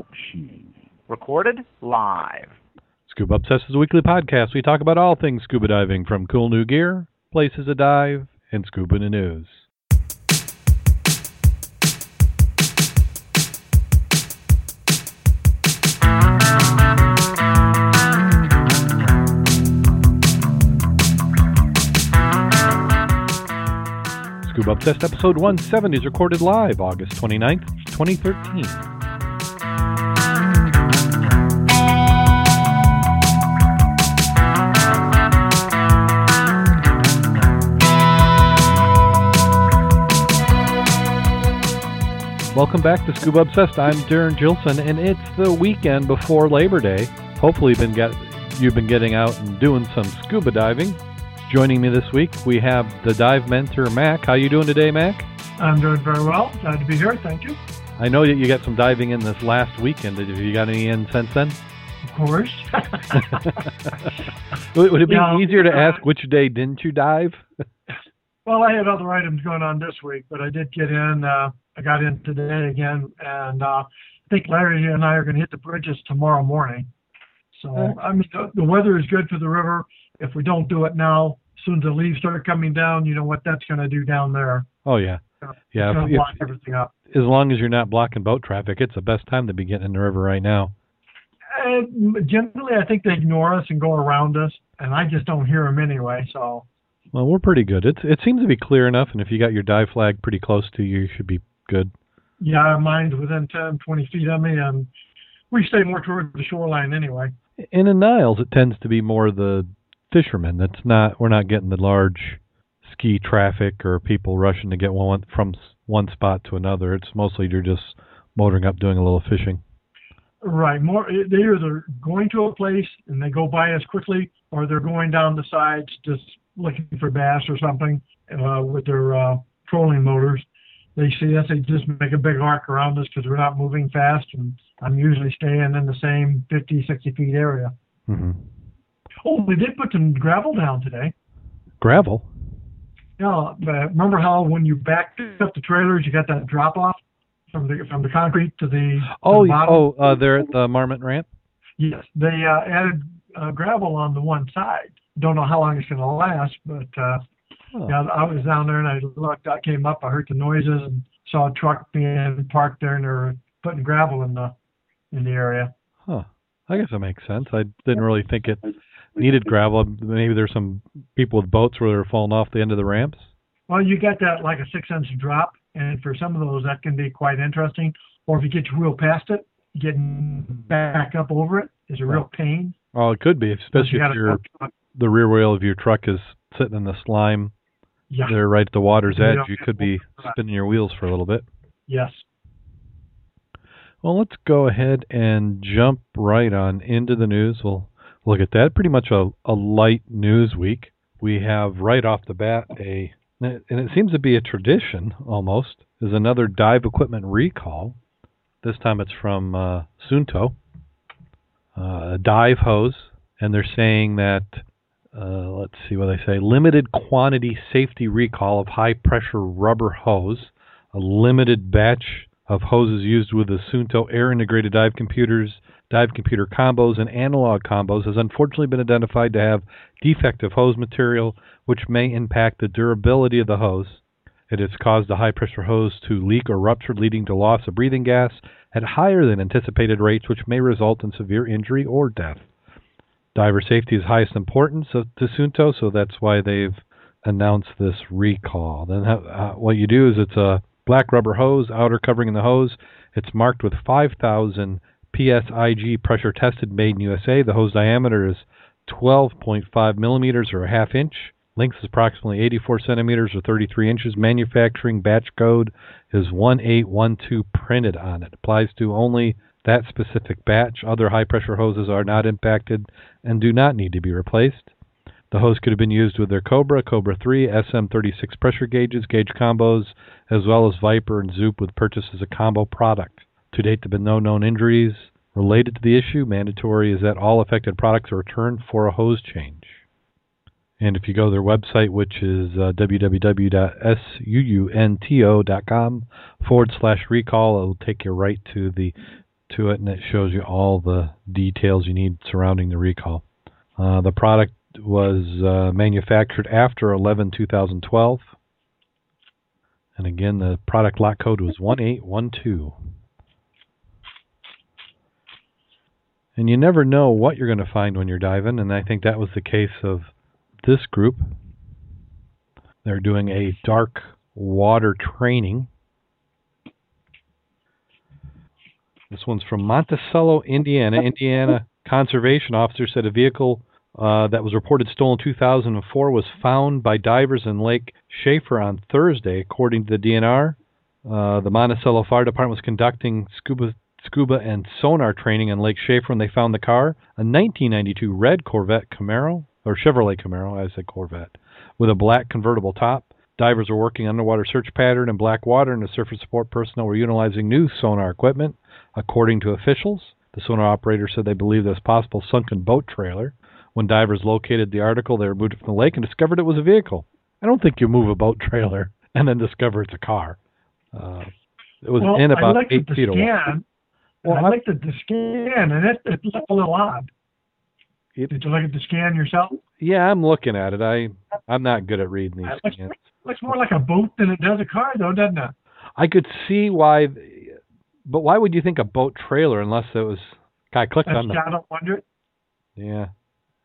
Production. Recorded live. Scuba Obsessed is a weekly podcast. We talk about all things scuba diving, from cool new gear, places to dive, and scuba news. Scuba Obsessed episode 170 is recorded live August 29th, 2013. Welcome back to Scuba Obsessed. I'm Darren Gilson, and it's the weekend before Labor Day. Hopefully you've been getting out and doing some scuba diving. Joining me this week, we have the dive mentor, Mac. How you doing today, Mac? I'm doing very well. Glad to be here. Thank you. I know that you got some diving in this last weekend. Have you got any in since then? Of course. Would it be easier to ask which day didn't you dive? Well, I had other items going on this week, but I did get in. I got in today again, and I think Larry and I are going to hit the bridges tomorrow morning. So, I mean, the weather is good for the river. If we don't do it now, as soon as the leaves start coming down, you know what that's going to do down there. Oh, yeah. Yeah. It's going to block everything up. As long as you're not blocking boat traffic, it's the best time to be getting in the river right now. Generally, I think they ignore us and go around us, and I just don't hear them anyway. So. Well, we're pretty good. It seems to be clear enough, and if you got your dive flag pretty close to you, you should be good. Yeah, mine's within 10, 20 feet of me, and we stay more toward the shoreline anyway. And in Niles, it tends to be more the fishermen. We're not getting the large ski traffic or people rushing to get one from one spot to another. It's mostly you're just motoring up, doing a little fishing. Right. They're either going to a place and they go by us quickly, or they're going down the sides just looking for bass or something with their trolling motors. They see us, they just make a big arc around us because we're not moving fast, and I'm usually staying in the same 50, 60 feet area. Mm-hmm. Oh, they did put some gravel down today. Gravel? Yeah, but remember how when you backed up the trailers, you got that drop off from the concrete to the bottom? They're at the Marmot Ramp? Yes, they added gravel on the one side. Don't know how long it's going to last, but yeah, I was down there and I looked. I came up, I heard the noises, and saw a truck being parked there, and they were putting gravel in the area. Huh. I guess that makes sense. I didn't really think it needed gravel. Maybe there's some people with boats where they're falling off the end of the ramps. Well, you got that like a 6-inch drop, and for some of those that can be quite interesting. Or if you get your wheel past it, getting back up over it is a real pain. Oh, it could be, especially if the rear wheel of your truck is sitting in the slime. Yeah. They're right at the water's edge. You could be spinning your wheels for a little bit. Yes. Well, let's go ahead and jump right on into the news. We'll look at that. Pretty much a light news week. We have right off the bat and it seems to be a tradition almost, is another dive equipment recall. This time it's from Suunto, a dive hose, and they're saying that, let's see what they say, limited quantity safety recall of high-pressure rubber hose, a limited batch of hoses used with the Suunto air-integrated dive computers, dive computer combos, and analog combos has unfortunately been identified to have defective hose material, which may impact the durability of the hose. It has caused the high-pressure hose to leak or rupture, leading to loss of breathing gas at higher than anticipated rates, which may result in severe injury or death. Diver safety is highest importance to Suunto, so that's why they've announced this recall. Then what you do is it's a black rubber hose, outer covering in the hose. It's marked with 5,000 PSIG pressure tested, made in USA. The hose diameter is 12.5 millimeters or a half inch. Length is approximately 84 centimeters or 33 inches. Manufacturing batch code is 1812 printed on it. Applies to only that specific batch. Other high-pressure hoses are not impacted and do not need to be replaced. The hose could have been used with their Cobra 3, SM36 pressure gauges, gauge combos, as well as Viper and Zoop with purchase as a combo product. To date, there have been no known injuries related to the issue. Mandatory is that all affected products are returned for a hose change. And if you go to their website, which is www.suunto.com/recall, it'll take you right to the to it, and it shows you all the details you need surrounding the recall. The product was manufactured after 11-2012. And again, the product lot code was 1812. And you never know what you're going to find when you're diving, and I think that was the case of this group. They're doing a dark water training. This one's from Monticello, Indiana. Indiana conservation officer said a vehicle that was reported stolen in 2004 was found by divers in Lake Shafer on Thursday. According to the DNR, the Monticello Fire Department was conducting scuba and sonar training in Lake Shafer when they found the car, a 1992 red Chevrolet Camaro, I said Corvette, with a black convertible top. Divers were working underwater search pattern in black water, and the surface support personnel were utilizing new sonar equipment. According to officials, the sonar operator said they believed this possible sunken boat trailer. When divers located the article, they removed it from the lake and discovered it was a vehicle. I don't think you move a boat trailer and then discover it's a car. It was in about 8 feet away. Well, I looked at the scan, and it looked a little odd. Did you look at the scan yourself? Yeah, I'm looking at it. I'm not good at reading these scans. It looks more like a boat than it does a car, though, doesn't it? I could see why, but why would you think a boat trailer unless it was... I clicked on that. I don't wonder. Yeah.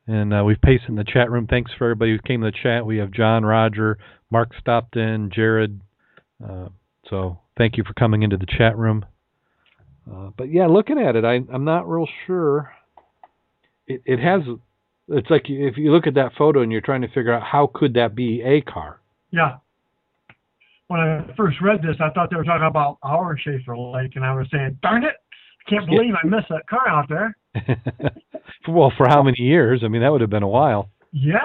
And we've pasted in the chat room. Thanks for everybody who came to the chat. We have John, Roger, Mark Stopton, Jared. So thank you for coming into the chat room. But yeah, looking at it, I'm not real sure. It has. It's like if you look at that photo and you're trying to figure out how could that be a car. Yeah. When I first read this, I thought they were talking about our Shafer Lake, and I was saying, "Darn it! I can't believe I missed that car out there." Well, for how many years? I mean, that would have been a while. Yeah.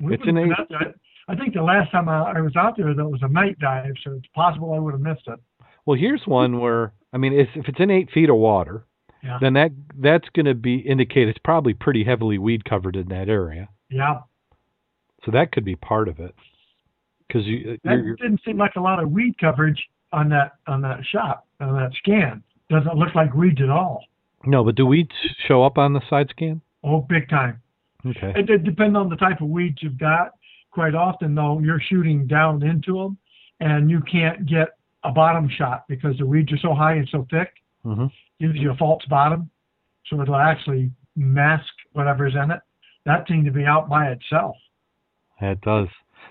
I think the last time I was out there, that was a night dive, so it's possible I would have missed it. Well, here's one where, I mean, if it's in 8 feet of water, then that's going to be indicated it's probably pretty heavily weed covered in that area. Yeah. So that could be part of it. Cause that didn't seem like a lot of weed coverage on that scan. Doesn't look like weeds at all. No, but do weeds show up on the side scan? Oh, big time. Okay. It depends on the type of weeds you've got. Quite often, though, you're shooting down into them, and you can't get a bottom shot because the weeds are so high and so thick, gives you a false bottom, so it'll actually mask whatever's in it. That seemed to be out by itself. It does.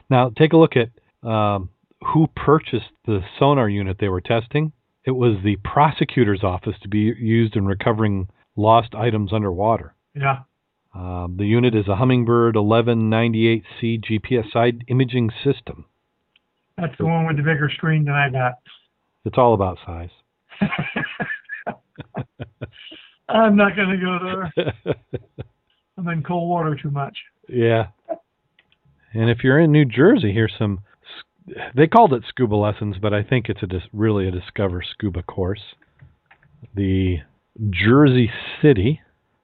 Now, take a look at who purchased the sonar unit they were testing. It was the prosecutor's office to be used in recovering lost items underwater. Yeah. The unit is a Hummingbird 1198C GPS side imaging system. That's the one with the bigger screen than I got. It's all about size. I'm not going to go there. I'm in cold water too much. Yeah. And if you're in New Jersey, here's some... They called it scuba lessons, but I think it's really a Discover Scuba course. The Jersey City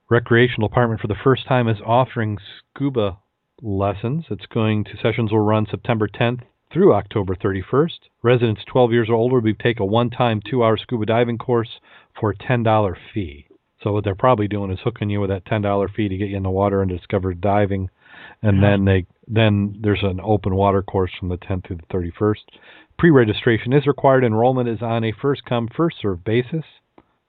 Recreational Department for the first time is offering scuba lessons. Sessions will run September 10th through October 31st. Residents 12 years or older will take a one-time 2-hour scuba diving course for a $10 fee. So what they're probably doing is hooking you with that $10 fee to get you in the water and discover diving. And then there's an open water course from the 10th through the 31st. Pre-registration is required. Enrollment is on a first-come, first-served basis,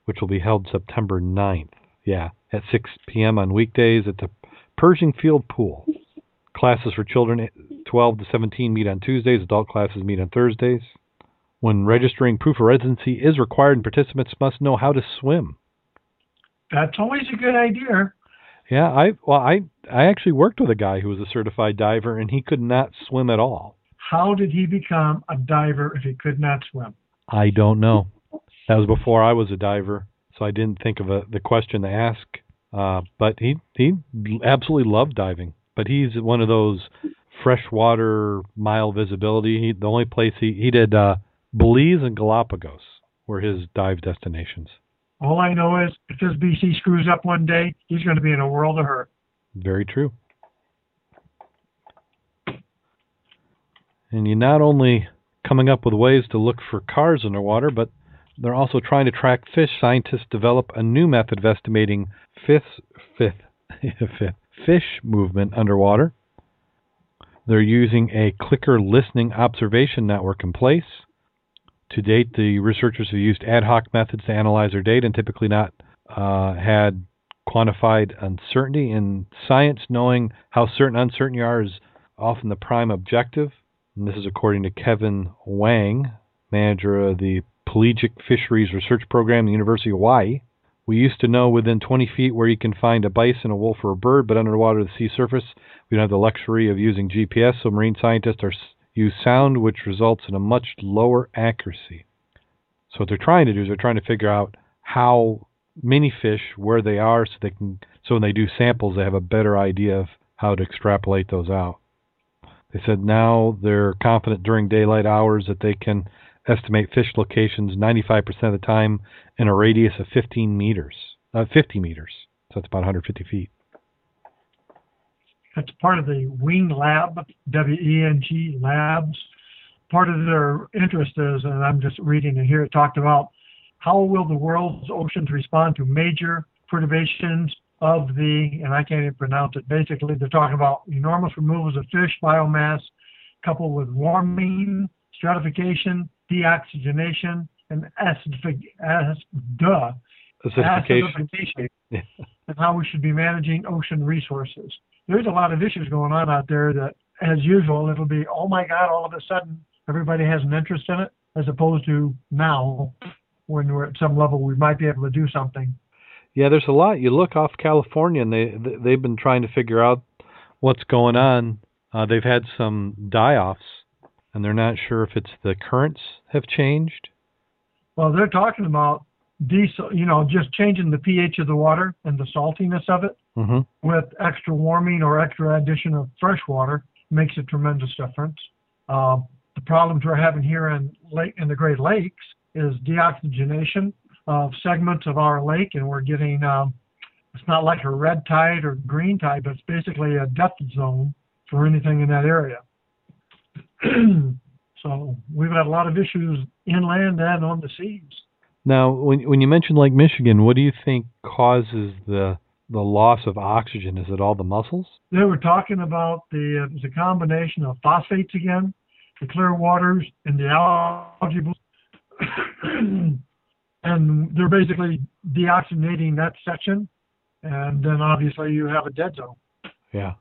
which will be held September 9th. Yeah, at 6 p.m. on weekdays at the Pershing Field Pool. Classes for children 12 to 17 meet on Tuesdays. Adult classes meet on Thursdays. When registering, proof of residency is required, and participants must know how to swim. That's always a good idea. Yeah, I actually worked with a guy who was a certified diver, and he could not swim at all. How did he become a diver if he could not swim? I don't know. That was before I was a diver, so I didn't think of the question to ask. But he absolutely loved diving. But he's one of those freshwater mile visibility. The only place he did Belize and Galapagos were his dive destinations. All I know is if this BC screws up one day, he's going to be in a world of hurt. Very true. And you're not only coming up with ways to look for cars underwater, but They're also trying to track fish. Scientists develop a new method of estimating fish movement underwater. They're using a clicker listening observation network in place. To date, the researchers have used ad hoc methods to analyze their data and typically not had quantified uncertainty. In science, knowing how certain uncertain you are is often the prime objective. And this is according to Kevin Wang, manager of the Pelagic Fisheries Research Program at the University of Hawaii. We used to know within 20 feet where you can find a bison, a wolf, or a bird, but underwater the sea surface, we don't have the luxury of using GPS, so marine scientists use sound, which results in a much lower accuracy. So what they're trying to do is they're trying to figure out how many fish, where they are, so they can, so when they do samples, they have a better idea of how to extrapolate those out. They said now they're confident during daylight hours that they can estimate fish locations 95% of the time in a radius of 50 meters. So that's about 150 feet. That's part of the WENG lab, W-E-N-G labs. Part of their interest is, and I'm just reading it here, it talked about how will the world's oceans respond to major perturbations of the, and I can't even pronounce it, basically they're talking about enormous removals of fish biomass coupled with warming, stratification, deoxygenation, and acidification, yeah. And how we should be managing ocean resources. There's a lot of issues going on out there that, as usual, it'll be, oh my God, all of a sudden, everybody has an interest in it, as opposed to now, when we're at some level, we might be able to do something. Yeah, there's a lot. You look off California, and they've been trying to figure out what's going on. They've had some die-offs, and they're not sure if it's the currents have changed. Well, they're talking about diesel, just changing the pH of the water and the saltiness of it with extra warming or extra addition of fresh water makes a tremendous difference. The problems we're having here in the Great Lakes is deoxygenation of segments of our lake, and we're getting, it's not like a red tide or green tide, but it's basically a death zone for anything in that area. So we've had a lot of issues inland and on the seas. Now, when you mentioned Lake Michigan, what do you think causes the loss of oxygen? Is it all the mussels? They were talking about the combination of phosphates again, the clear waters, and the algae blooms. And they're basically deoxygenating that section, and then obviously you have a dead zone. Yeah.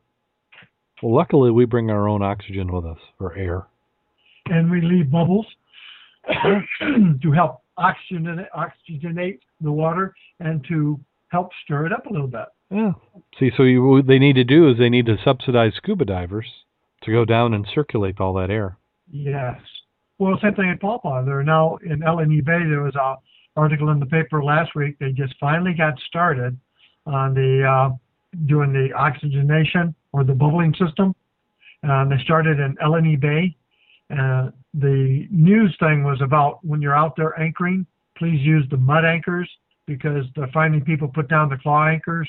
Well, luckily we bring our own oxygen with us, or air. And we leave bubbles to help oxygenate the water and to help stir it up a little bit. Yeah. See, so what they need to do is they need to subsidize scuba divers to go down and circulate all that air. Yes. Well, same thing at Pawpaw. They're now in L&E Bay. There was an article in the paper last week. They just finally got started on doing the oxygenation or the bubbling system. They started in L&E Bay. The news thing was about when you're out there anchoring, please use the mud anchors, because they're finding people put down the claw anchors,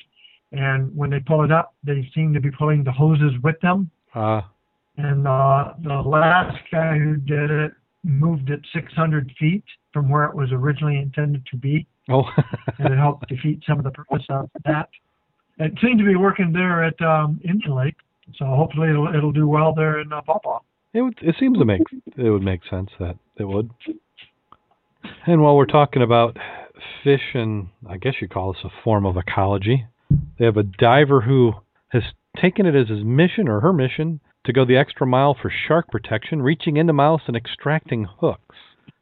and when they pull it up, they seem to be pulling the hoses with them. And the last guy who did it moved it 600 feet from where it was originally intended to be. Oh. And it helped defeat some of the purpose of that. It seemed to be working there at Indian Lake, so hopefully it'll do well there in Pawpaw. It seems to make it would make sense that it would. And while we're talking about fish, and I guess you call this a form of ecology, they have a diver who has taken it as his mission or her mission to go the extra mile for shark protection, reaching into mouths and extracting hooks.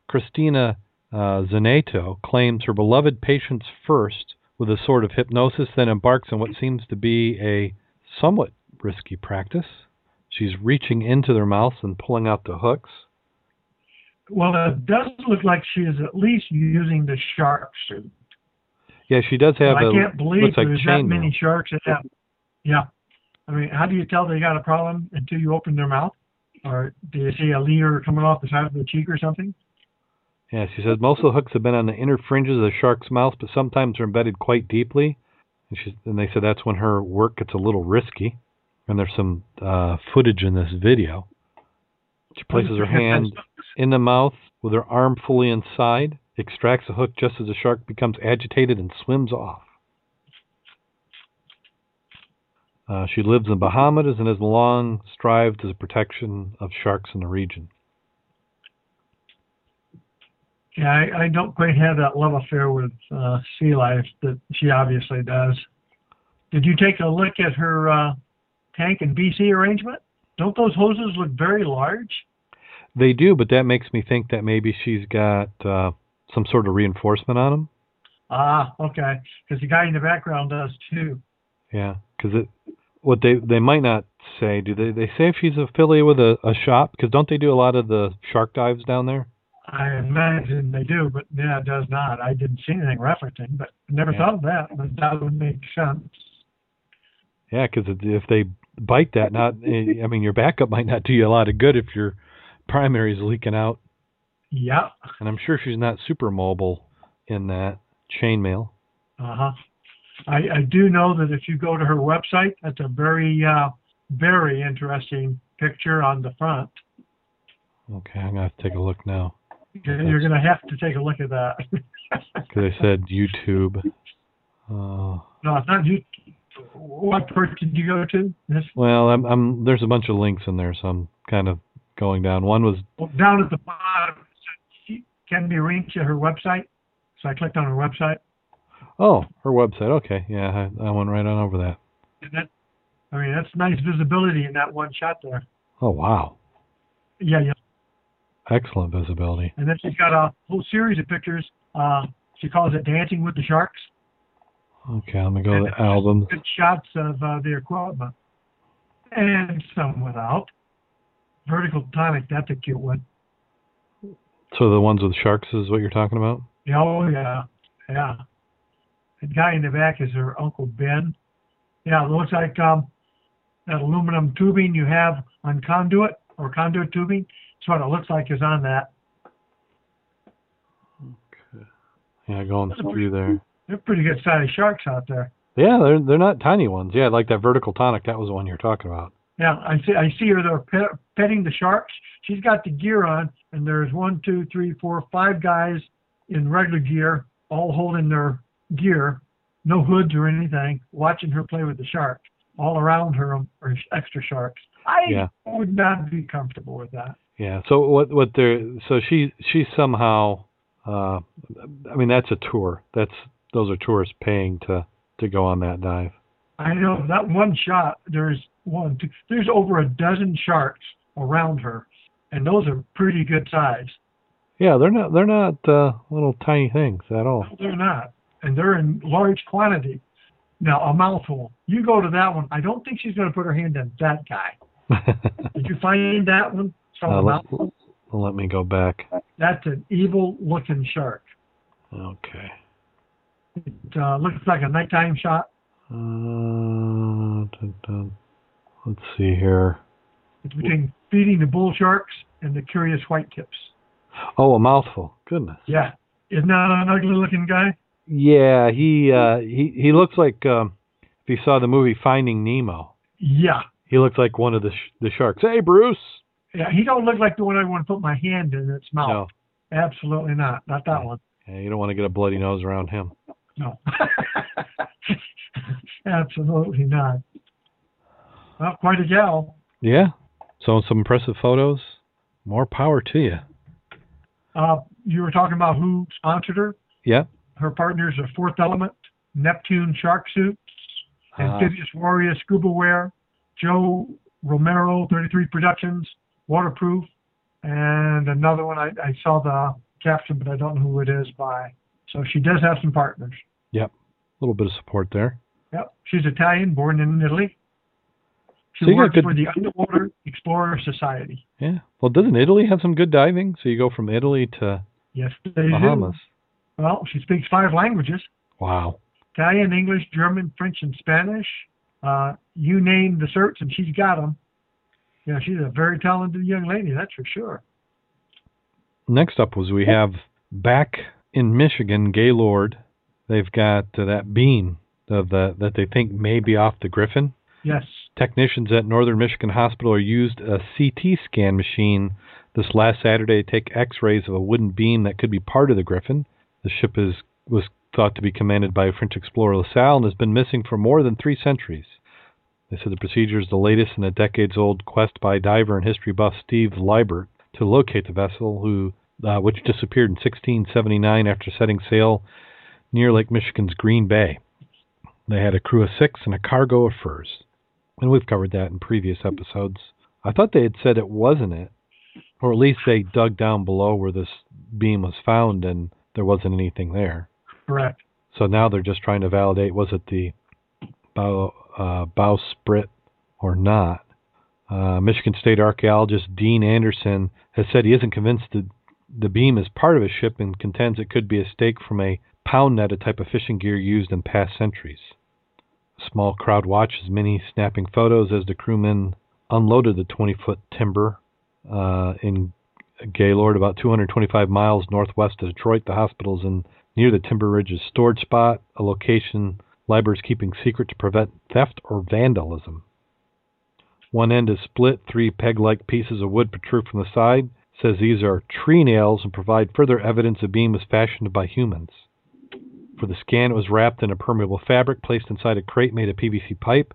Christina Zaneto claims her beloved patients first with a sort of hypnosis, then embarks on what seems to be a somewhat risky practice. She's reaching into their mouths and pulling out the hooks. Well, it does look like she is at least using the shark suit. Yeah, she does have I can't believe looks like there's that many sharks at that. Yeah. I mean, how do you tell they got a problem until you open their mouth? Or do you see a leader coming off the side of the cheek or something? Yeah, she says most of the hooks have been on the inner fringes of the shark's mouth, but sometimes they're embedded quite deeply. And they said that's when her work gets a little risky. And there's some footage in this video. She places her hand in the mouth with her arm fully inside. extracts the hook just as the shark becomes agitated and swims off. She lives in the Bahamas and has long strived to the protection of sharks in the region. Yeah, I don't quite have that love affair with sea life that she obviously does. Did you take a look at her tank and BC arrangement? Don't those hoses look very large? They do, but that makes me think that maybe she's got some sort of reinforcement on them. Ah, okay, because the guy in the background does too. Yeah, because what they might not say, do they say if she's affiliated with a shop? Because don't they do a lot of the shark dives down there? I imagine they do, but yeah, it does not. I didn't see anything referencing, but never thought of that, but that would make sense. Yeah, because if they bite that, your backup might not do you a lot of good if your primary is leaking out. Yeah. And I'm sure she's not super mobile in that chainmail. Uh-huh. I do know that if you go to her website, that's a very, very interesting picture on the front. Okay, I'm going to have to take a look now. You're going to have to take a look at that. Because I said YouTube. No, it's not YouTube. What page did you go to? This? Well, I'm there's a bunch of links in there, so I'm kind of going down. One was... down at the bottom. She can be reached at her website. So I clicked on her website. Oh, her website. Okay, yeah, I went right on over that. And that's nice visibility in that one shot there. Oh, wow. Yeah. Excellent visibility. And then she's got a whole series of pictures. She calls it Dancing with the Sharks. Okay, I'm going to go to the album. Good shots of the equipment. And some without. Vertical tonic, that's a cute one. So the ones with sharks is what you're talking about? Oh, yeah. Yeah. The guy in the back is her Uncle Ben. Yeah, it looks like that aluminum tubing you have on conduit. Or conduit tubing. That's what it looks like is on that. Okay. Yeah, going through there. They're pretty good sized sharks out there. Yeah, they're not tiny ones. Yeah, like that vertical tonic. That was the one you're talking about. Yeah, I see her there petting the sharks. She's got the gear on, and there's 1, 2, 3, 4, 5 guys in regular gear, all holding their gear, no hoods or anything, watching her play with the shark. All around her are extra sharks. I would not be comfortable with that. Yeah. So what they're she somehow that's a tour. Those are tourists paying to go on that dive. I know that one shot. There's there's over a dozen sharks around her, and those are pretty good size. Yeah, they're not little tiny things at all. No, they're not, and they're in large quantity. Now, a mouthful. You go to that one. I don't think she's going to put her hand in that guy. Did you find that one? Let me go back. That's an evil-looking shark. Okay. It looks like a nighttime shot. Let's see here. It's between feeding the bull sharks and the curious white tips. Oh, a mouthful. Goodness. Yeah. Isn't that an ugly-looking guy? Yeah, he looks like if you saw the movie Finding Nemo. Yeah. He looks like one of the sharks. Hey, Bruce. Yeah, he don't look like the one I want to put my hand in its mouth. No. Absolutely not. Not that one. Yeah, you don't want to get a bloody nose around him. No. Absolutely not. Well, quite a gal. Yeah. So some impressive photos. More power to you. You were talking about who sponsored her? Yeah. Her partners are Fourth Element, Neptune Shark Suits, Amphibious Warrior Scuba Wear, Joe Romero, 33 Productions, Waterproof, and another one I saw the caption, but I don't know who it is by. So she does have some partners. Yep, a little bit of support there. Yep, she's Italian, born in Italy. She works for the Underwater Explorer Society. Yeah, well, doesn't Italy have some good diving? So you go from Italy to Bahamas. Do. Well, she speaks 5 languages. Wow. Italian, English, German, French, and Spanish. You name the certs, and she's got them. Yeah, she's a very talented young lady, that's for sure. Next up was we have back in Michigan, Gaylord. They've got that beam that they think may be off the Griffin. Yes. Technicians at Northern Michigan Hospital used a CT scan machine this last Saturday to take x-rays of a wooden beam that could be part of the Griffin. The ship was thought to be commanded by French explorer La Salle and has been missing for more than 3 centuries. They said the procedure is the latest in a decades-old quest by diver and history buff Steve Liebert to locate the vessel, which disappeared in 1679 after setting sail near Lake Michigan's Green Bay. They had a crew of 6 and a cargo of furs. And we've covered that in previous episodes. I thought they had said it wasn't it, or at least they dug down below where this beam was found and there wasn't anything there. Correct. So now they're just trying to validate, was it the bowsprit or not? Michigan State archaeologist Dean Anderson has said he isn't convinced that the beam is part of a ship and contends it could be a stake from a pound net, a type of fishing gear used in past centuries. A small crowd watches, many snapping photos as the crewmen unloaded the 20-foot timber in Gaylord, about 225 miles northwest of Detroit. The hospital's in near the Timber Ridge's storage spot, a location Liebert is keeping secret to prevent theft or vandalism. One end is split, 3 peg-like pieces of wood protrude from the side. Says these are tree nails and provide further evidence the beam was fashioned by humans. For the scan, it was wrapped in a permeable fabric, placed inside a crate made of PVC pipe.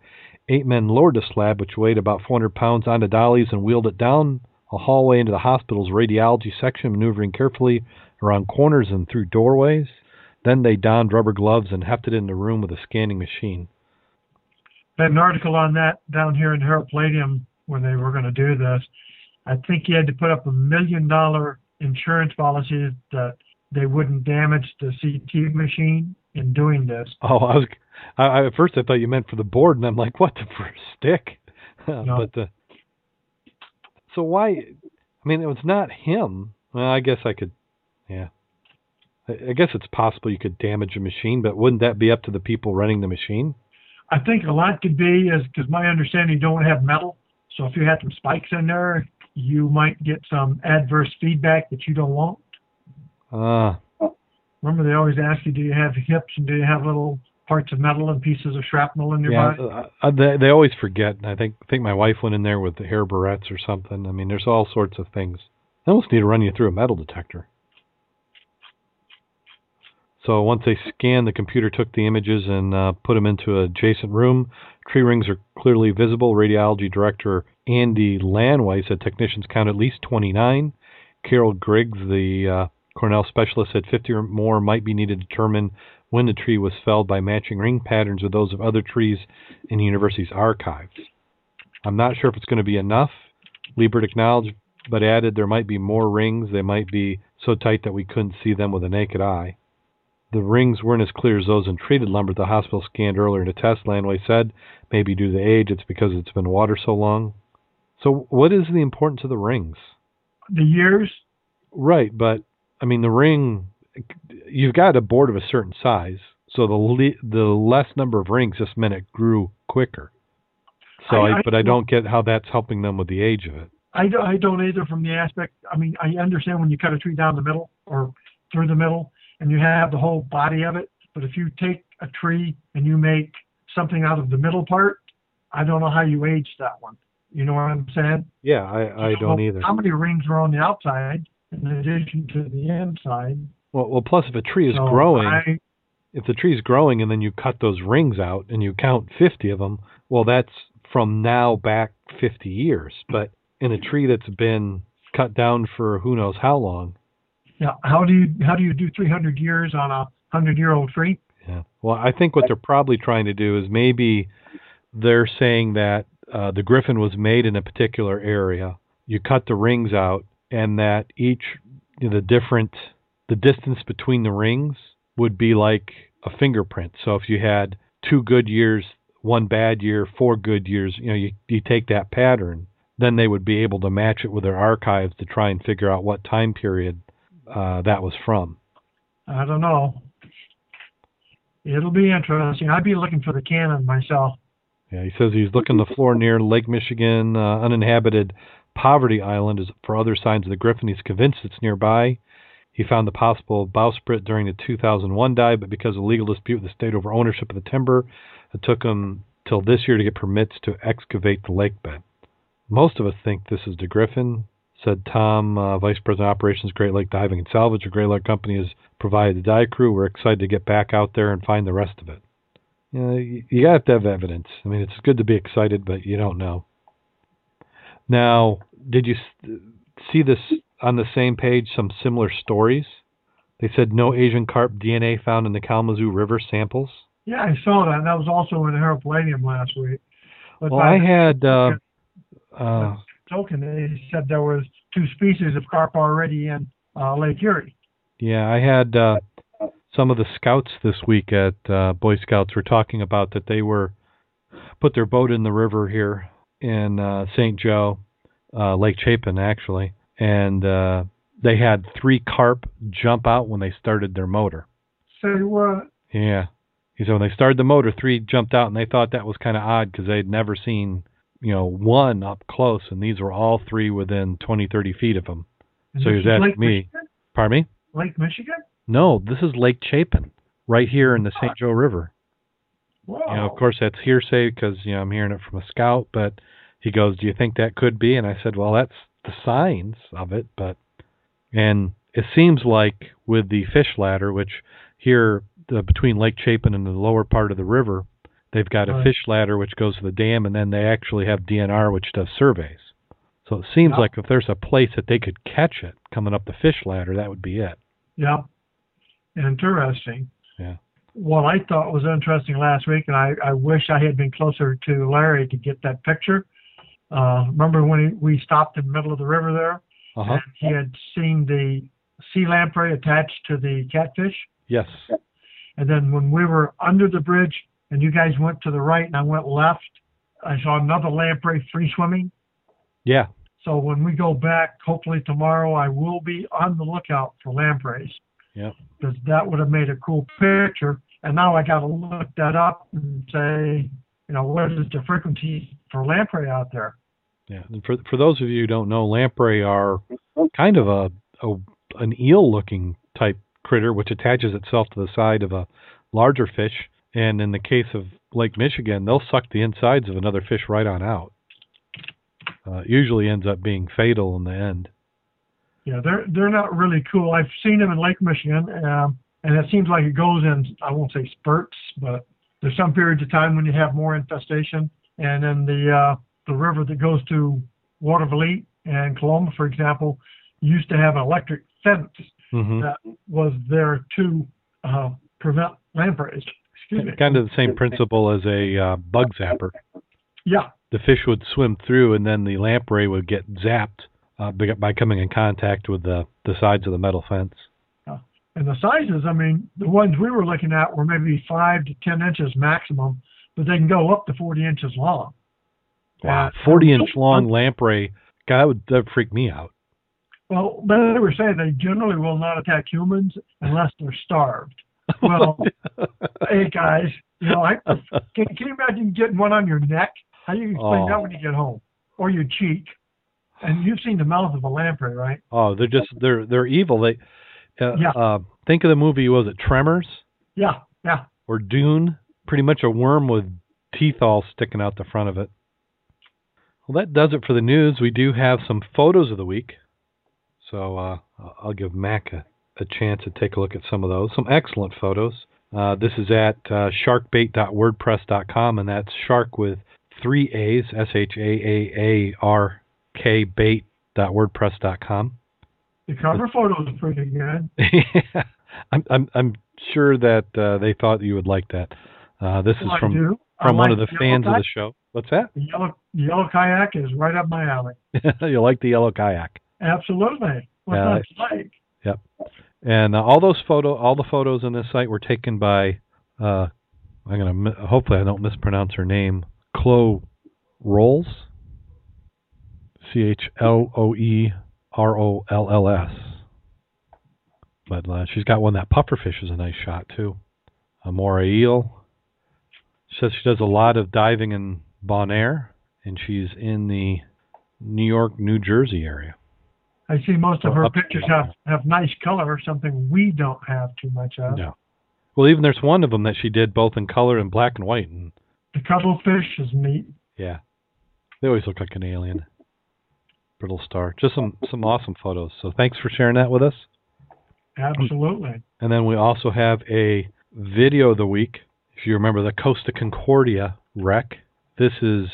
8 men lowered the slab, which weighed about 400 pounds, onto dollies and wheeled it down a hallway into the hospital's radiology section, maneuvering carefully around corners and through doorways. Then they donned rubber gloves and hefted it in the room with a scanning machine. I had an article on that down here in Herald Palladium when they were going to do this. I think you had to put up a $1 million insurance policy that they wouldn't damage the CT machine in doing this. Oh, at first I thought you meant for the board, and I'm like, what the stick? No. So why? I mean, it was not him. Well, I guess I could, yeah. I guess it's possible you could damage a machine, but wouldn't that be up to the people running the machine? I think a lot could be, because my understanding, you don't have metal. So if you had some spikes in there, you might get some adverse feedback that you don't want. Remember, they always ask you, do you have hips and do you have little parts of metal and pieces of shrapnel in your body? They always forget. I think my wife went in there with the hair barrettes or something. I mean, there's all sorts of things. They almost need to run you through a metal detector. So once they scanned, the computer took the images and put them into an adjacent room. Tree rings are clearly visible. Radiology director Andy Lanway said technicians count at least 29. Carol Griggs, the Cornell specialist, said 50 or more might be needed to determine when the tree was felled by matching ring patterns with those of other trees in the university's archives. I'm not sure if it's going to be enough, Liebert acknowledged, but added there might be more rings. They might be so tight that we couldn't see them with a naked eye. The rings weren't as clear as those in treated lumber the hospital scanned earlier in the test, Landway said. Maybe due to the age, it's because it's been water so long. So what is the importance of the rings? The years? Right, but, I mean, the ring, you've got a board of a certain size, so the less number of rings just meant it grew quicker. So, but I don't get how that's helping them with the age of it. I don't either from the aspect, I mean, I understand when you cut a tree down the middle or through the middle, and you have the whole body of it. But if you take a tree and you make something out of the middle part, I don't know how you age that one. You know what I'm saying? Yeah, I don't either. How many rings are on the outside in addition to the inside? Well, plus if a tree is growing, if the tree is growing and then you cut those rings out and you count 50 of them, well, that's from now back 50 years. But in a tree that's been cut down for who knows how long, now, how do you do 300 years on a 100-year-old tree? Yeah. Well, I think what they're probably trying to do is maybe they're saying that the Griffin was made in a particular area. You cut the rings out, and that the distance between the rings would be like a fingerprint. So if you had 2 good years, 1 bad year, 4 good years, you take that pattern, then they would be able to match it with their archives to try and figure out what time period that was from. I don't know. It'll be interesting. I'd be looking for the cannon myself. Yeah, he says he's looking the floor near Lake Michigan, uninhabited Poverty Island, is for other signs of the Griffin. He's convinced it's nearby. He found the possible bowsprit during the 2001 dive, but because of a legal dispute with the state over ownership of the timber, it took him till this year to get permits to excavate the lake bed. Most of us think this is the Griffin, said Tom, Vice President Operations, Great Lake Diving and Salvage. The Great Lake Company is provided the dive crew. We're excited to get back out there and find the rest of it. You know, you have to have evidence. I mean, it's good to be excited, but you don't know. Now, did you see this on the same page, some similar stories? They said no Asian carp DNA found in the Kalamazoo River samples. Yeah, I saw that. That was also in Herald Palladium last week. But well, I had... token, they said there was two species of carp already in Lake Erie. Yeah, I had some of the scouts this week at Boy Scouts were talking about that they were put their boat in the river here in St. Joe, Lake Chapin actually, and they had three carp jump out when they started their motor. Say what? Yeah. He said when they started the motor, three jumped out, and they thought that was kind of odd because they'd never seen, you know, one up close, and these were all three within 20, 30 feet of him. And so he was asking me. Michigan? Pardon me? Lake Michigan? No, this is Lake Chapin, right here in the St. Joe River. Wow. You know, of course, that's hearsay because, you know, I'm hearing it from a scout, but he goes, do you think that could be? And I said, well, that's the signs of it, but, and it seems like with the fish ladder, which here between Lake Chapin and the lower part of the river, they've got a fish ladder which goes to the dam, and then they actually have DNR which does surveys. So it seems like if there's a place that they could catch it coming up the fish ladder, that would be it. Yeah. Interesting. Yeah. What I thought was interesting last week, and I wish I had been closer to Larry to get that picture. Remember when we stopped in the middle of the river there? Uh-huh. And he had seen the sea lamprey attached to the catfish? Yes. And then when we were under the bridge, and you guys went to the right, and I went left. I saw another lamprey free swimming. Yeah. So when we go back, hopefully tomorrow, I will be on the lookout for lampreys. Yeah. Because that would have made a cool picture. And now I got to look that up and say, you know, what is the frequency for lamprey out there? Yeah. And for those of you who don't know, lamprey are kind of an eel-looking type critter, which attaches itself to the side of a larger fish. And in the case of Lake Michigan, they'll suck the insides of another fish right on out. Usually ends up being fatal in the end. Yeah, they're not really cool. I've seen them in Lake Michigan, and it seems like it goes in, I won't say spurts, but there's some periods of time when you have more infestation. And in the river that goes to Watervliet and Coloma, for example, used to have an electric fence that was there to prevent lampreys. Kind of the same principle as a bug zapper. Yeah. The fish would swim through, and then the lamprey would get zapped by coming in contact with the sides of the metal fence. Yeah. And the sizes, I mean, the ones we were looking at were maybe 5 to 10 inches maximum, but they can go up to 40 inches long. Wow, 40-inch long lamprey. God, that would freak me out. Well, they were saying they generally will not attack humans unless they're starved. Well, hey guys, you know, can you imagine getting one on your neck? How do you explain that when you get home, or your cheek? And you've seen the mouth of a lamprey, right? Oh, they're evil. They think of the movie, was it Tremors? Yeah, yeah. Or Dune? Pretty much a worm with teeth all sticking out the front of it. Well, that does it for the news. We do have some photos of the week, so I'll give Mac a chance to take a look at some of those. Some excellent photos. This is at sharkbait.wordpress.com, and that's shark with 3 A's, SHAAARK bait.wordpress.com. The cover photo is pretty good. Yeah, I'm sure that they thought you would like that. This is from one of the fans of the show. What's that? The yellow kayak is right up my alley. You like the yellow kayak? Absolutely. What's that like? Yep. And all the photos on this site were taken by, hopefully I don't mispronounce her name, Chloe Rolls, CHLOEROLLS. But she's got one that pufferfish is a nice shot too. Amora eel. She says she does a lot of diving in Bonaire, and she's in the New York, New Jersey area. I see most of her pictures have nice color, something we don't have too much of. No. Well, even there's one of them that she did both in color and black and white. And the cuttlefish is neat. Yeah. They always look like an alien. Brittle star. Just some awesome photos. So thanks for sharing that with us. Absolutely. And then we also have a video of the week. If you remember the Costa Concordia wreck, this is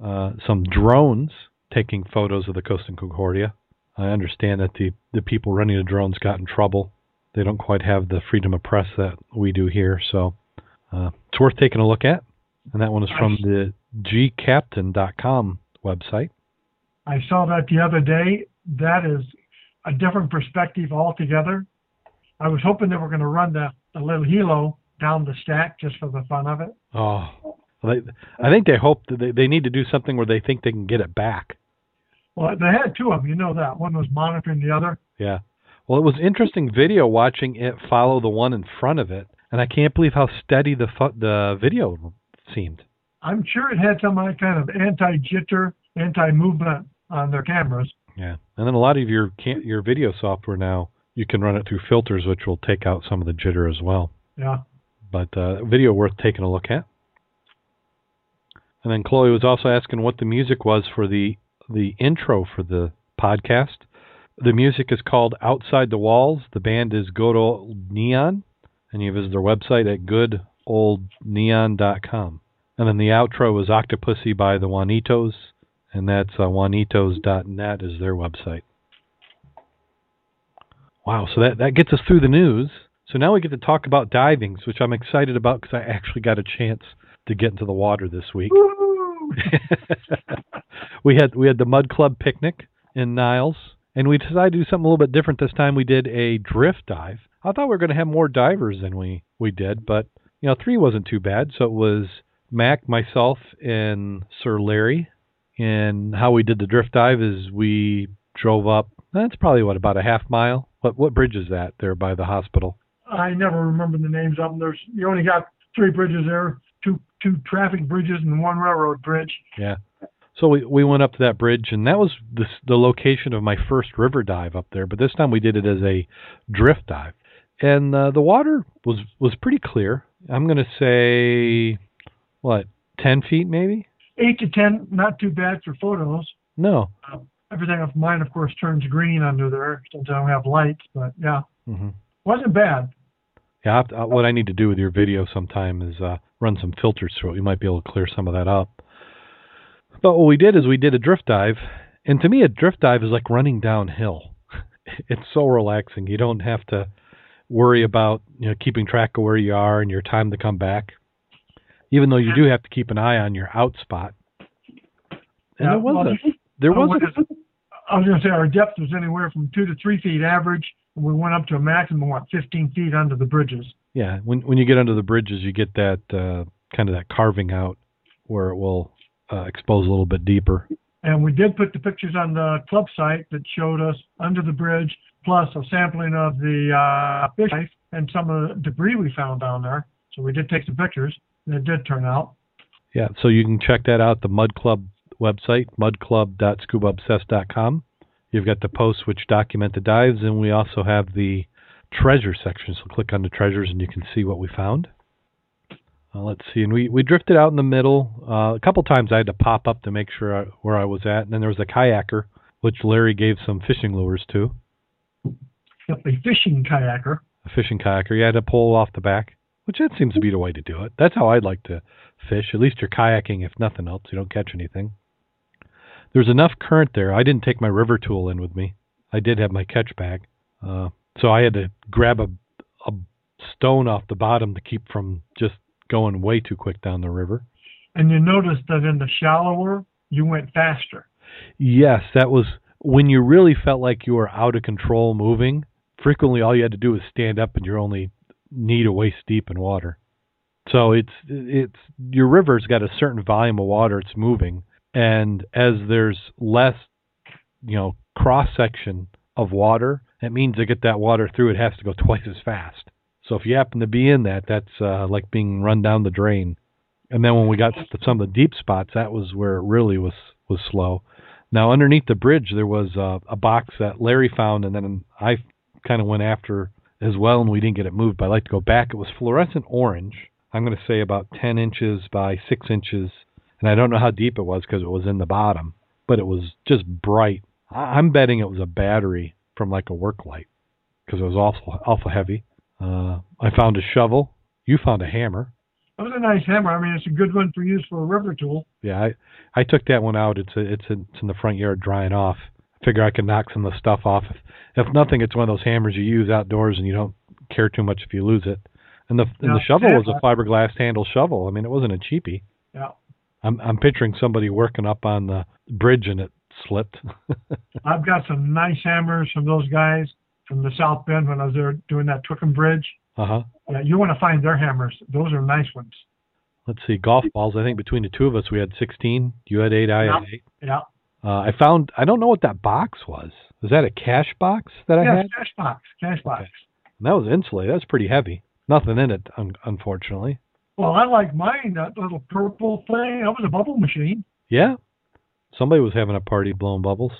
some drones taking photos of the Costa Concordia. I understand that the people running the drones got in trouble. They don't quite have the freedom of press that we do here, so it's worth taking a look at. And that one is from the gcaptain.com website. I saw that the other day. That is a different perspective altogether. I was hoping that we're going to run the little helo down the stack just for the fun of it. Oh, I think they hope that they need to do something where they think they can get it back. Well, they had two of them. You know that. One was monitoring the other. Yeah. Well, it was interesting video watching it follow the one in front of it, and I can't believe how steady the video seemed. I'm sure it had some kind of anti-jitter, anti-movement on their cameras. Yeah, and then a lot of your video software now, you can run it through filters, which will take out some of the jitter as well. Yeah. But video worth taking a look at. And then Chloe was also asking what the music was for the intro for the podcast. The music is called Outside the Walls. The band is Good Old Neon, and you visit their website at goodoldneon.com. And then the outro is Octopussy by the Juanitos, and that's juanitos.net is their website. Wow, so that gets us through the news. So now we get to talk about divings, which I'm excited about because I actually got a chance to get into the water this week. We had the Mud Club picnic in Niles, and we decided to do something a little bit different this time. We did a drift dive. I thought we were going to have more divers than we did, but you know, three wasn't too bad. So it was Mac, myself, and Sir Larry. And how we did the drift dive is we drove up. That's probably about a half mile. What bridge is that there by the hospital? I never remember the names of them. You only got three bridges there. Two traffic bridges and one railroad bridge. Yeah. So we went up to that bridge, and that was the location of my first river dive up there. But this time we did it as a drift dive. And the water was pretty clear. I'm going to say, 10 feet maybe? 8 to 10, not too bad for photos. No. Everything of mine, of course, turns green under there since I don't have lights, but yeah. Mm-hmm. Wasn't bad. Yeah, what I need to do with your video sometime is run some filters through it. You might be able to clear some of that up. But what we did is we did a drift dive. And to me, a drift dive is like running downhill. It's so relaxing. You don't have to worry about keeping track of where you are and your time to come back, even though you do have to keep an eye on your out spot. And yeah, I was going to say our depth was anywhere from 2 to 3 feet average. We went up to a maximum of 15 feet under the bridges. Yeah, when you get under the bridges, you get that kind of that carving out where it will expose a little bit deeper. And we did put the pictures on the club site that showed us under the bridge, plus a sampling of the fish life and some of the debris we found down there. So we did take some pictures, and it did turn out. Yeah, so you can check that out, the Mud Club website, mudclub.scubaobsessed.com. You've got the posts which document the dives, and we also have the treasure section. So click on the treasures, and you can see what we found. Let's see. And we drifted out in the middle. A couple times I had to pop up to make sure where I was at. And then there was a kayaker, which Larry gave some fishing lures to. Yep, a fishing kayaker. A fishing kayaker. You had to pull off the back, which that seems to be the way to do it. That's how I'd like to fish. At least you're kayaking, if nothing else. You don't catch anything. There's enough current there. I didn't take my river tool in with me. I did have my catch bag. So I had to grab a stone off the bottom to keep from just going way too quick down the river. And you noticed that in the shallower, you went faster. Yes, that was when you really felt like you were out of control moving. Frequently, all you had to do was stand up, and you're only knee to waist deep in water. So it's your river's got a certain volume of water it's moving. And as there's less, cross-section of water, that means to get that water through, it has to go twice as fast. So if you happen to be in that's like being run down the drain. And then when we got to some of the deep spots, that was where it really was slow. Now, underneath the bridge, there was a box that Larry found, and then I kind of went after as well, and we didn't get it moved, but I like to go back. It was fluorescent orange. I'm going to say about 10 inches by 6 inches. And I don't know how deep it was because it was in the bottom, but it was just bright. I'm betting it was a battery from like a work light because it was awful heavy. I found a shovel. You found a hammer. That was a nice hammer. I mean, it's a good one to use for a river tool. Yeah, I took that one out. It's in the front yard drying off. I figure I could knock some of the stuff off. If nothing, it's one of those hammers you use outdoors and you don't care too much if you lose it. And the shovel was a fiberglass handle shovel. I mean, it wasn't a cheapie. Yeah. I'm picturing somebody working up on the bridge and it slipped. I've got some nice hammers from those guys from the South Bend when I was there doing that Twickham Bridge. Uh-huh. Yeah, you want to find their hammers. Those are nice ones. Let's see, golf balls. I think between the two of us we had 16. You had 8, I had 8. Yeah. I found, I don't know what that box was. Was that a cash box that I had? Yeah, cash box. Okay. And that was insulated. That was pretty heavy. Nothing in it, unfortunately. Well, I like mine, that little purple thing. That was a bubble machine. Yeah. Somebody was having a party blowing bubbles.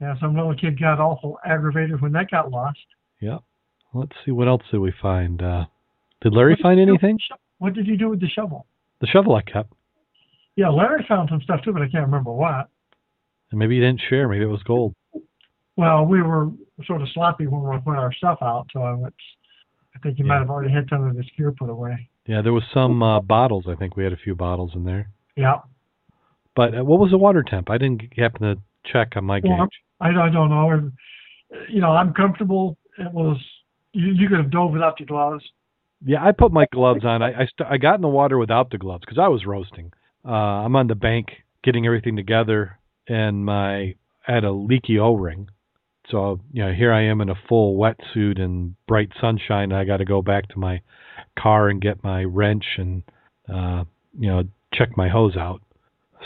Yeah, some little kid got awful aggravated when that got lost. Yeah. Let's see, what else did we find? Did Larry find anything? What did you do with the shovel? The shovel I kept. Yeah, Larry found some stuff too, but I can't remember what. And maybe he didn't share. Maybe it was gold. Well, we were sort of sloppy when we were putting our stuff out, so I think you might have already had some of this gear put away. Yeah, there was some bottles. I think we had a few bottles in there. Yeah. But what was the water temp? I didn't happen to check on my gauge. I don't know. You know, I'm comfortable. It was you could have dove without your gloves. Yeah, I put my gloves on. I got in the water without the gloves because I was roasting. I'm on the bank getting everything together, and I had a leaky O-ring. So, you know, here I am in a full wetsuit and bright sunshine. And I got to go back to my car and get my wrench and, you know, check my hose out.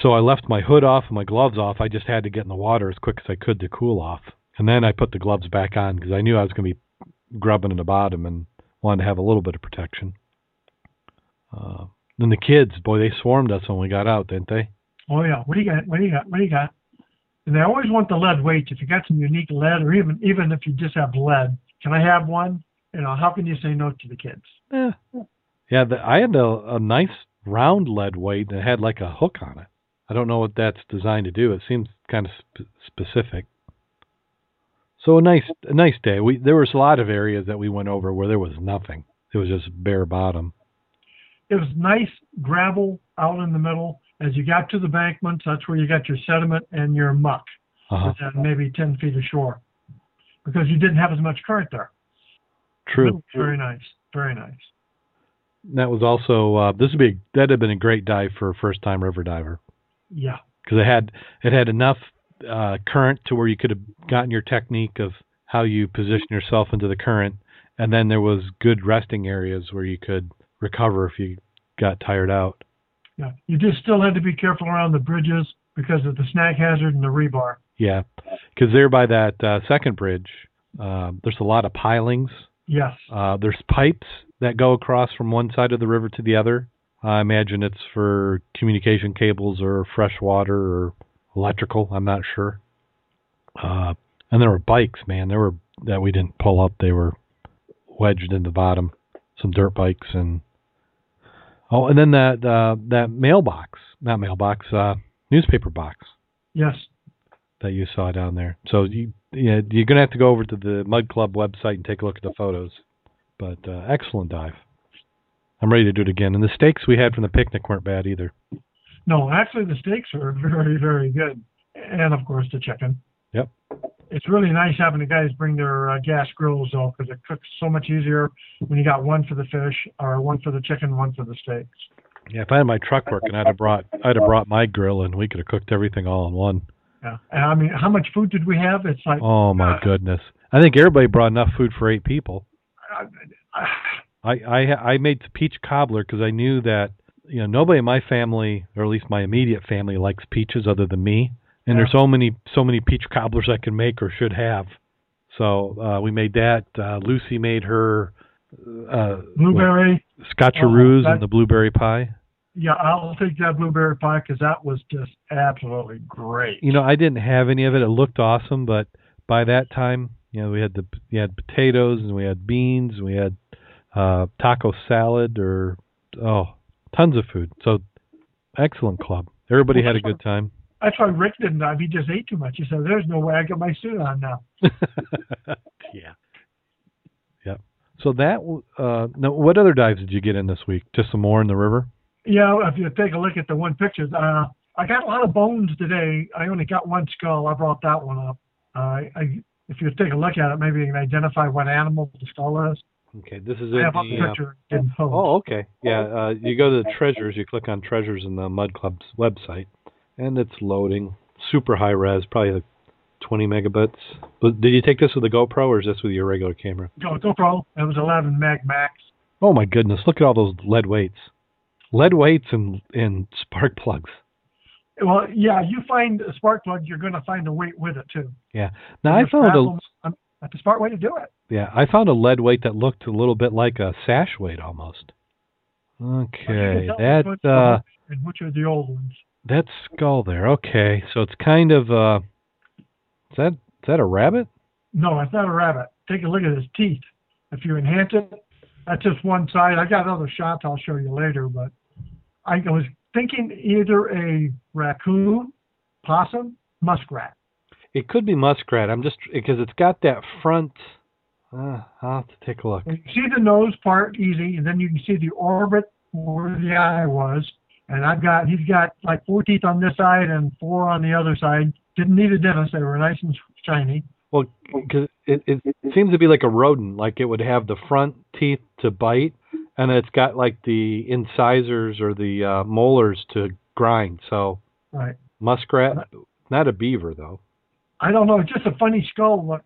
So I left my hood off and my gloves off. I just had to get in the water as quick as I could to cool off. And then I put the gloves back on because I knew I was going to be grubbing in the bottom and wanted to have a little bit of protection. Then the kids, boy, they swarmed us when we got out, didn't they? Oh, yeah. What do you got? And they always want the lead weights. If you got some unique lead, or even if you just have lead, can I have one? You know, how can you say no to the kids? Yeah, I had a nice round lead weight that had like a hook on it. I don't know what that's designed to do. It seems kind of specific. So a nice day. There was a lot of areas that we went over where there was nothing. It was just bare bottom. It was nice gravel out in the middle. As you got to the embankments, that's where you got your sediment and your muck, within maybe 10 feet ashore, because you didn't have as much current there. True. Very nice. Very nice. That was also that had been a great dive for a first-time river diver. Yeah. Because it had enough current to where you could have gotten your technique of how you position yourself into the current, and then there was good resting areas where you could recover if you got tired out. Yeah, you just still had to be careful around the bridges because of the snag hazard and the rebar. Yeah, because there by that second bridge, there's a lot of pilings. Yes. There's pipes that go across from one side of the river to the other. I imagine it's for communication cables or fresh water or electrical. I'm not sure. And there were bikes, man. There were that we didn't pull up. They were wedged in the bottom. Some dirt bikes and. Oh, and then that newspaper box. Yes. That you saw down there. So you're going to have to go over to the Mud Club website and take a look at the photos. But excellent dive. I'm ready to do it again. And the steaks we had from the picnic weren't bad either. No, actually the steaks are very, very good. And, of course, the chicken. Yep. It's really nice having the guys bring their gas grills, though, because it cooks so much easier when you got one for the fish or one for the chicken, one for the steaks. Yeah, if I had my truck working, I'd have brought my grill, and we could have cooked everything all in one. Yeah, and I mean, how much food did we have? It's like oh my goodness! I think everybody brought enough food for 8 people. I made the peach cobbler because I knew that nobody in my family, or at least my immediate family, likes peaches other than me. And there's so many peach cobblers I can make or should have. So we made that. Lucy made her blueberry scotcheroos and the blueberry pie. Yeah, I'll take that blueberry pie because that was just absolutely great. You know, I didn't have any of it. It looked awesome, but by that time, we had potatoes and we had beans and we had taco salad tons of food. So excellent club. Everybody had a good time. That's why Rick didn't dive. He just ate too much. He said, there's no way I get my suit on now. Yeah. So that, now what other dives did you get in this week? Just some more in the river? Yeah, if you take a look at the one picture, I got a lot of bones today. I only got one skull. I brought that one up. If you take a look at it, maybe you can identify what animal the skull is. Okay, this is it. Oh, okay. Yeah, you go to the treasures. You click on treasures in the Mud Club's website, and it's loading. Super high res, probably like 20 megabits. But did you take this with the GoPro, or is this with your regular camera? GoPro. It was 11 meg max. Oh, my goodness. Look at all those lead weights. Lead weights and spark plugs. Well, yeah, you find a spark plug, you're going to find a weight with it, too. Yeah. Now, I found that's a smart way to do it. Yeah, I found a lead weight that looked a little bit like a sash weight almost. Okay, and which are the old ones? That skull there. Okay, so it's kind of is that a rabbit? No, it's not a rabbit. Take a look at his teeth. If you enhance it, that's just one side. I got other shots I'll show you later, but I was thinking either a raccoon, possum, muskrat. It could be muskrat. I'm just because it's got that front. I'll have to take a look. You see the nose part easy, and then you can see the orbit where the eye was. And he's got like 4 teeth on this side and 4 on the other side. Didn't need a dentist; they were nice and shiny. Well, because it seems to be like a rodent, like it would have the front teeth to bite, and it's got like the incisors or the molars to grind. So, right. Muskrat, not a beaver though. I don't know. It's just a funny skull look.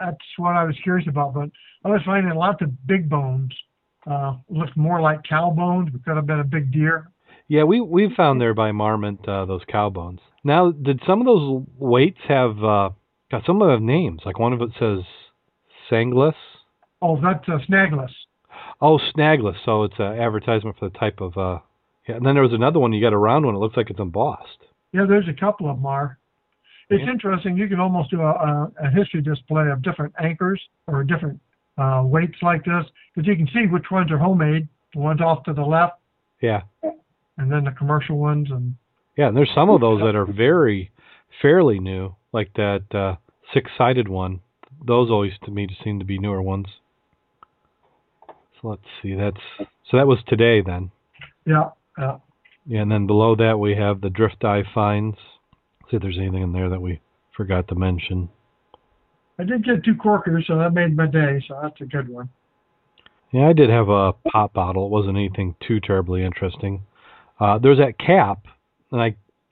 That's what I was curious about. But I was finding lots of big bones. Looked more like cow bones. It could have been a big deer. Yeah, we found there by Marmont those cow bones. Now, did some of those weights have some of them have names? Like one of it says Sanglus. Oh, that's Snaglus. Oh, Snaglus. So it's an advertisement for the type of. Yeah. And then there was another one. You got a round one. It looks like it's embossed. Yeah, there's a couple of them are. It's interesting. You can almost do a history display of different anchors or different weights like this, because you can see which ones are homemade, the ones off to the left. Yeah. And then the commercial ones. Yeah, and there's some of those that are fairly new, like that six-sided one. Those always, to me, seem to be newer ones. So let's see. That was today then. Yeah. Yeah, and then below that we have the drift dive finds. See if there's anything in there that we forgot to mention. I did get 2 corkers, so that made my day, so that's a good one. Yeah, I did have a pop bottle. It wasn't anything too terribly interesting. There's that cap, and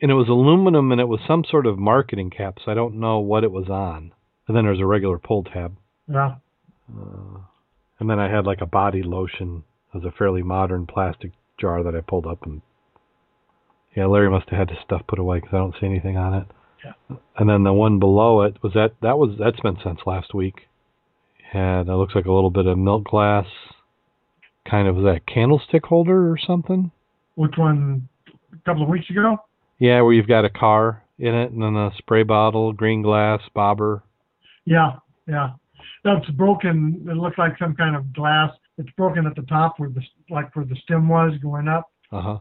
it was aluminum, and it was some sort of marketing cap, so I don't know what it was on. And then there's a regular pull tab. Yeah. And then I had like a body lotion. It was a fairly modern plastic jar that I pulled up and yeah, Larry must have had his stuff put away because I don't see anything on it. Yeah. And then the one below it was that's been since last week. And it looks like a little bit of milk glass, kind of that candlestick holder or something. Which one? A couple of weeks ago. Yeah, where you've got a car in it, and then a spray bottle, green glass, bobber. Yeah. That's broken. It looks like some kind of glass. It's broken at the top where the stem was going up. Uh huh.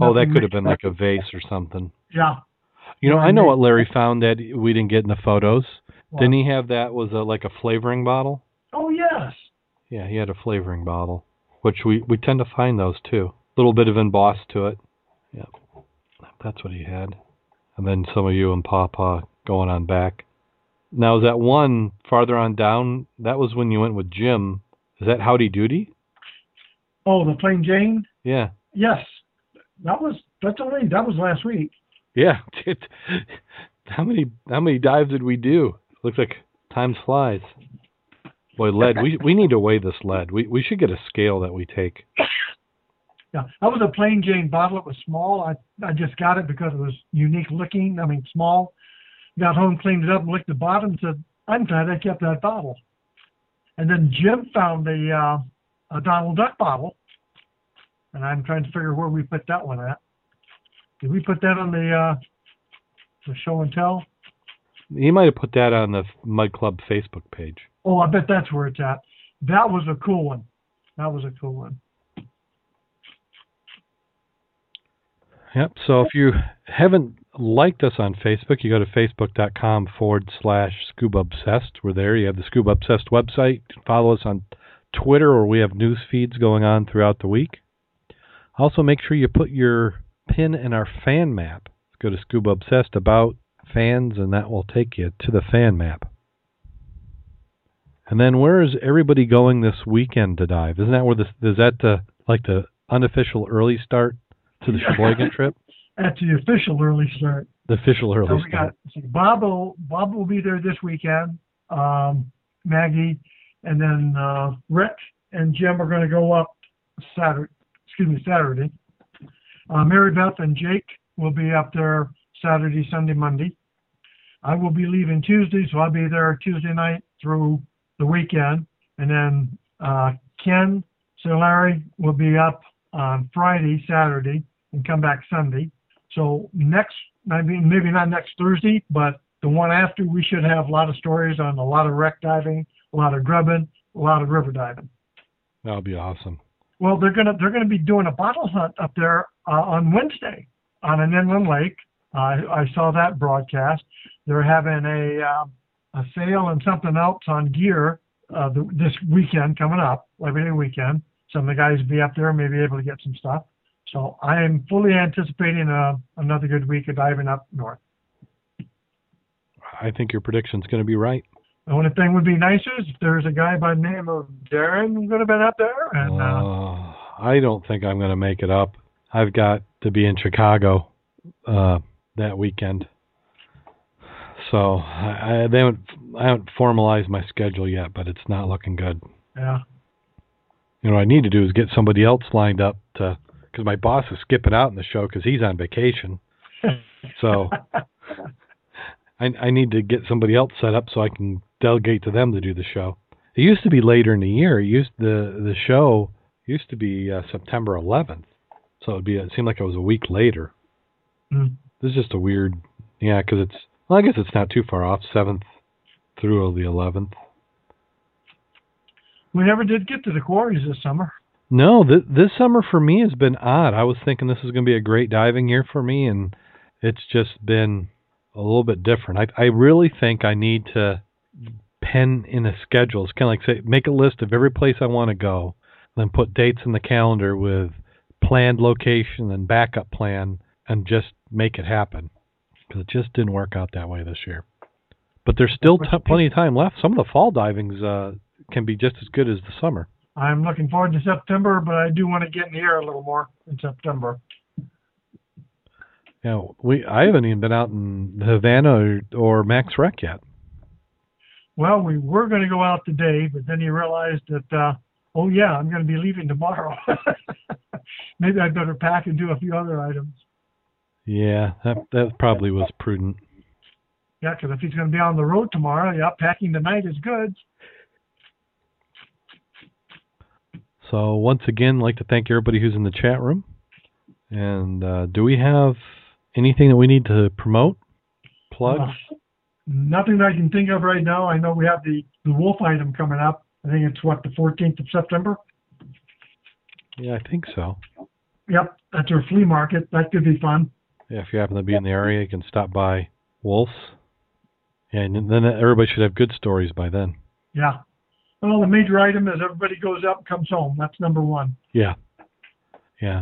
Oh, that could have been like a vase or something. Yeah. You know, I know what Larry found that we didn't get in the photos. Wow. Didn't he have that was like a flavoring bottle? Oh, yes. Yeah, he had a flavoring bottle, which we tend to find those, too. A little bit of embossed to it. Yeah, that's what he had. And then some of you and Pawpaw going on back. Now, is that one farther on down? That was when you went with Jim. Is that Howdy Doody? Oh, the Plain Jane? Yeah. Yes. That was last week. Yeah. How many dives did we do? Looks like time flies. Boy, lead. we need to weigh this lead. We should get a scale that we take. Yeah, that was a Plain Jane bottle. It was small. I just got it because it was unique looking. I mean, small. Got home, cleaned it up, licked the bottom, and said, "I'm glad I kept that bottle." And then Jim found a Donald Duck bottle. And I'm trying to figure where we put that one at. Did we put that on the show and tell? You might have put that on the Mud Club Facebook page. Oh, I bet that's where it's at. That was a cool one. Yep. So if you haven't liked us on Facebook, you go to facebook.com/Scuba Obsessed. We're there. You have the Scuba Obsessed website. You can follow us on Twitter, where we have news feeds going on throughout the week. Also, make sure you put your pin in our fan map. Go to Scuba Obsessed about fans, and that will take you to the fan map. And then, where is everybody going this weekend to dive? Isn't that where is that the unofficial early start to the Sheboygan trip? That's the official early start. The official early start. So Bob will be there this weekend, Maggie, and then Rick and Jim are going to go up Saturday. Mary Beth and Jake will be up there Saturday, Sunday, Monday. I will be leaving Tuesday, so I'll be there Tuesday night through the weekend. And then Ken, Sir Larry will be up on Friday, Saturday, and come back Sunday. So maybe not next Thursday, but the one after, we should have a lot of stories on a lot of wreck diving, a lot of grubbing, a lot of river diving. That would be awesome. Well, they're gonna be doing a bottle hunt up there on Wednesday on an inland lake. I saw that broadcast. They're having a sale and something else on gear this weekend coming up, Labor Day weekend. Some of the guys will be up there, may be able to get some stuff. So I am fully anticipating another good week of diving up north. I think your prediction's going to be right. The only thing would be nicer is if there's a guy by the name of Darren who could have been up there. And I don't think I'm going to make it up. I've got to be in Chicago that weekend. So I haven't formalized my schedule yet, but it's not looking good. Yeah. You know, what I need to do is get somebody else lined up to... because my boss is skipping out in the show because he's on vacation. So I need to get somebody else set up so I can delegate to them to do the show. It used to be later in the year. The show used to be September 11th. So it seemed like it was a week later. Mm. This is just a weird, because I guess it's not too far off, 7th through the 11th. We never did get to the quarries this summer. No, this summer for me has been odd. I was thinking this was going to be a great diving year for me, and it's just been a little bit different. I really think I need to pen in a schedule. It's kind of like, say, make a list of every place I want to go, then put dates in the calendar with planned location and backup plan, and just make it happen. Because it just didn't work out that way this year. But there's still plenty of time left. Some of the fall divings can be just as good as the summer. I'm looking forward to September, but I do want to get in the air a little more in September. Yeah, I haven't even been out in Havana or Max Rec yet. Well, we were going to go out today, but then you realized that, I'm going to be leaving tomorrow. Maybe I'd better pack and do a few other items. Yeah, that probably was prudent. Yeah, because if he's going to be on the road tomorrow, packing tonight is good. So once again, I'd like to thank everybody who's in the chat room. And do we have anything that we need to promote, plug? Nothing that I can think of right now. I know we have the wolf item coming up. I think it's, the 14th of September? Yeah, I think so. Yep, that's our flea market. That could be fun. Yeah, if you happen to be in the area, you can stop by Wolf's. And then everybody should have good stories by then. Yeah. Well, the major item is everybody goes up and comes home. That's number one. Yeah. And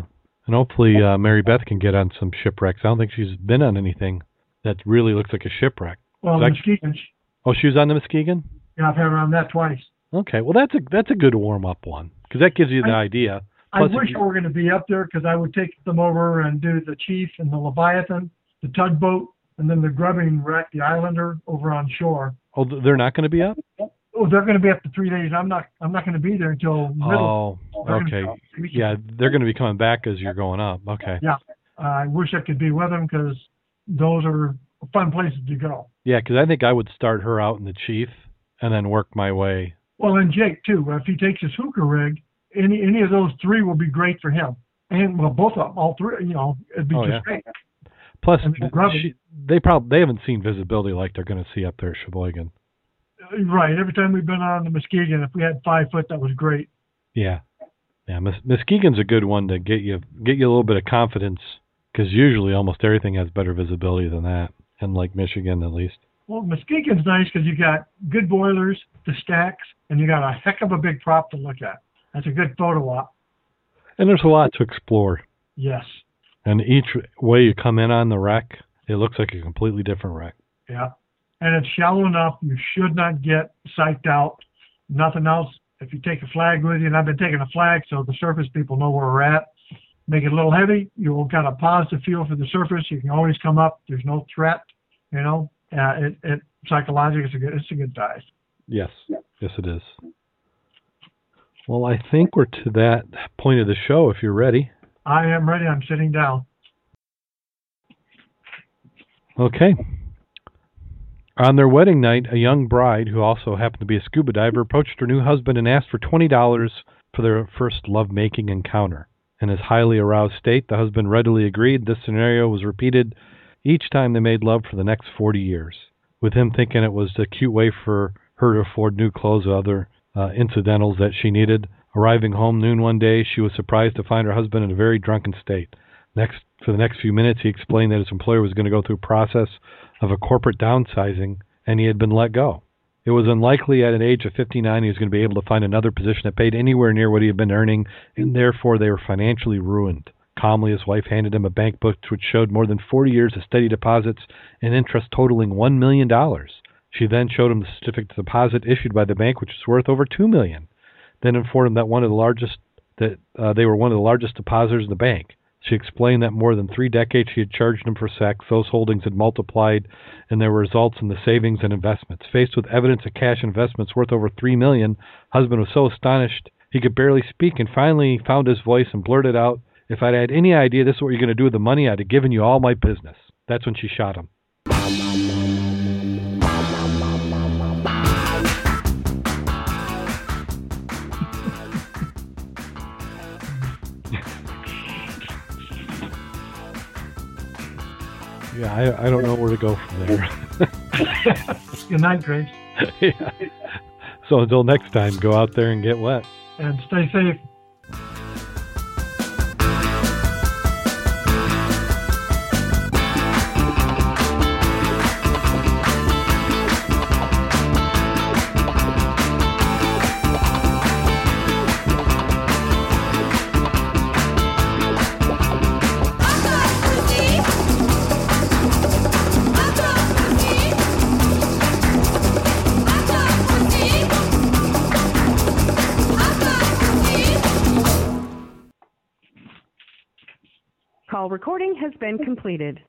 hopefully Mary Beth can get on some shipwrecks. I don't think she's been on anything that really looks like a shipwreck. Well, Muskegon. Oh, she was on the Muskegon? Yeah, I've had her on that twice. Okay. Well, that's a good warm-up one because that gives you the idea. Plus, I wish we were going to be up there because I would take them over and do the Chief and the Leviathan, the tugboat, and then the grubbing wreck, the Islander, over on shore. Oh, they're not going to be up? Oh, they're going to be up to 3 days. I'm not going to be there until middle. Oh, okay. Yeah, they're going to be coming back as you're going up. Okay. Yeah. I wish I could be with them because those are fun places to go. Yeah, because I think I would start her out in the Chief and then work my way. Well, and Jake, too. If he takes his hooker rig, any of those three will be great for him. And, well, both of them, all three, it'd be great. Plus, they haven't seen visibility like they're going to see up there at Sheboygan. Right. Every time we've been on the Muskegon, if we had 5 foot, that was great. Yeah. Muskegon's a good one to get you a little bit of confidence Because usually almost everything has better visibility than that, in Lake Michigan at least. Well, Muskegon's nice because you got good boilers, the stacks, and you got a heck of a big prop to look at. That's a good photo op. And there's a lot to explore. Yes. And each way you come in on the wreck, it looks like a completely different wreck. Yeah. And it's shallow enough, you should not get psyched out. Nothing else. If you take a flag with you, and I've been taking a flag so the surface people know where we're at, make it a little heavy, you'll kind of positive feel for the surface. You can always come up. There's no threat, you know. It psychologically, it's a good dive. Yes. Yes, it is. Well, I think we're to that point of the show if you're ready. I am ready. I'm sitting down. Okay. On their wedding night, a young bride, who also happened to be a scuba diver, approached her new husband and asked for $20 for their first lovemaking encounter. In his highly aroused state, the husband readily agreed. This scenario was repeated each time they made love for the next 40 years, with him thinking it was a cute way for her to afford new clothes and other incidentals that she needed. Arriving home noon one day, she was surprised to find her husband in a very drunken state. For the next few minutes, he explained that his employer was going to go through a process of a corporate downsizing, and he had been let go. It was unlikely at an age of 59 he was going to be able to find another position that paid anywhere near what he had been earning, and therefore they were financially ruined. Calmly, his wife handed him a bank book which showed more than 40 years of steady deposits and interest totaling $1 million. She then showed him the certificate of deposit issued by the bank, which was worth over $2 million. Then informed him that they were one of the largest depositors in the bank. She explained that more than 3 decades she had charged him for sex. Those holdings had multiplied, and there were results in the savings and investments. Faced with evidence of cash investments worth over $3 million, husband was so astonished he could barely speak and finally found his voice and blurted out, "If I'd had any idea this is what you're going to do with the money, I'd have given you all my business." That's when she shot him. Yeah, I don't know where to go from there. Good night, Grace. Yeah. So until next time, go out there and get wet. And stay safe. Recording has been completed.